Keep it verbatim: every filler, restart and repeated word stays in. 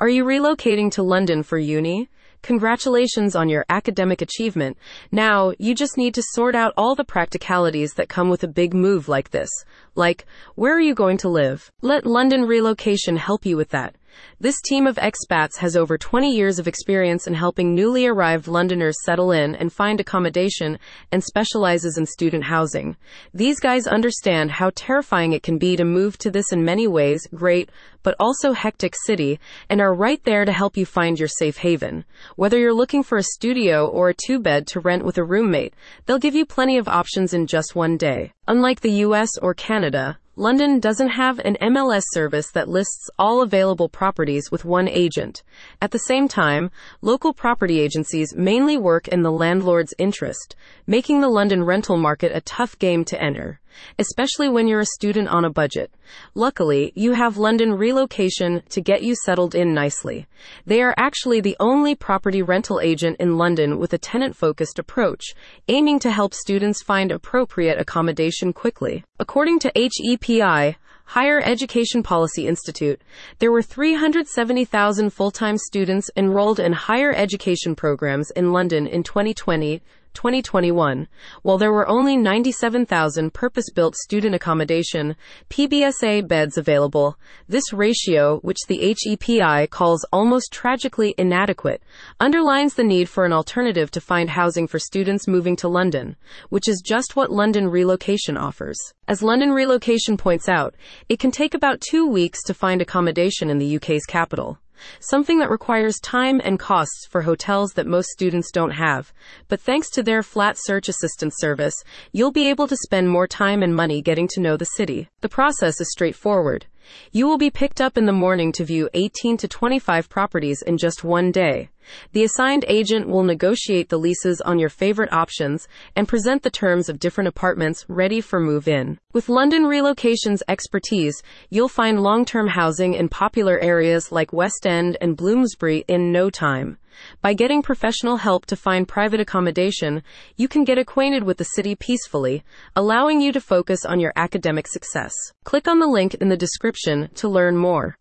Are you relocating to London for uni? Congratulations on your academic achievement. Now, you just need to sort out all the practicalities that come with a big move like this. Like, where are you going to live? Let London Relocation help you with that. This team of expats has over twenty years of experience in helping newly arrived Londoners settle in and find accommodation, and specializes in student housing. These guys understand how terrifying it can be to move to this in many ways great, but also hectic city, and are right there to help you find your safe haven. Whether you're looking for a studio or a two-bed to rent with a roommate, they'll give you plenty of options in just one day. Unlike the U S or Canada, London doesn't have an M L S service that lists all available properties with one agent. At the same time, local property agencies mainly work in the landlord's interest, making the London rental market a tough game to enter, especially when you're a student on a budget. Luckily, you have London Relocation to get you settled in nicely. They are actually the only property rental agent in London with a tenant-focused approach, aiming to help students find appropriate accommodation quickly. According to H E P I, Higher Education Policy Institute, there were three hundred seventy thousand full-time students enrolled in higher education programs in London in twenty twenty to twenty twenty-one, while there were only ninety-seven thousand purpose-built student accommodation P B S A beds available. This ratio, which the H E P I calls almost tragically inadequate, underlines the need for an alternative to find housing for students moving to London, which is just what London Relocation offers. As London Relocation points out, it can take about two weeks to find accommodation in the U K's capital, something that requires time and costs for hotels that most students don't have. But thanks to their flat search assistance service, you'll be able to spend more time and money getting to know the city. The process is straightforward. You will be picked up in the morning to view eighteen to twenty-five properties in just one day. The assigned agent will negotiate the leases on your favorite options and present the terms of different apartments ready for move-in. With London Relocation's expertise, you'll find long-term housing in popular areas like West End and Bloomsbury in no time. By getting professional help to find private accommodation, you can get acquainted with the city peacefully, allowing you to focus on your academic success. Click on the link in the description to learn more.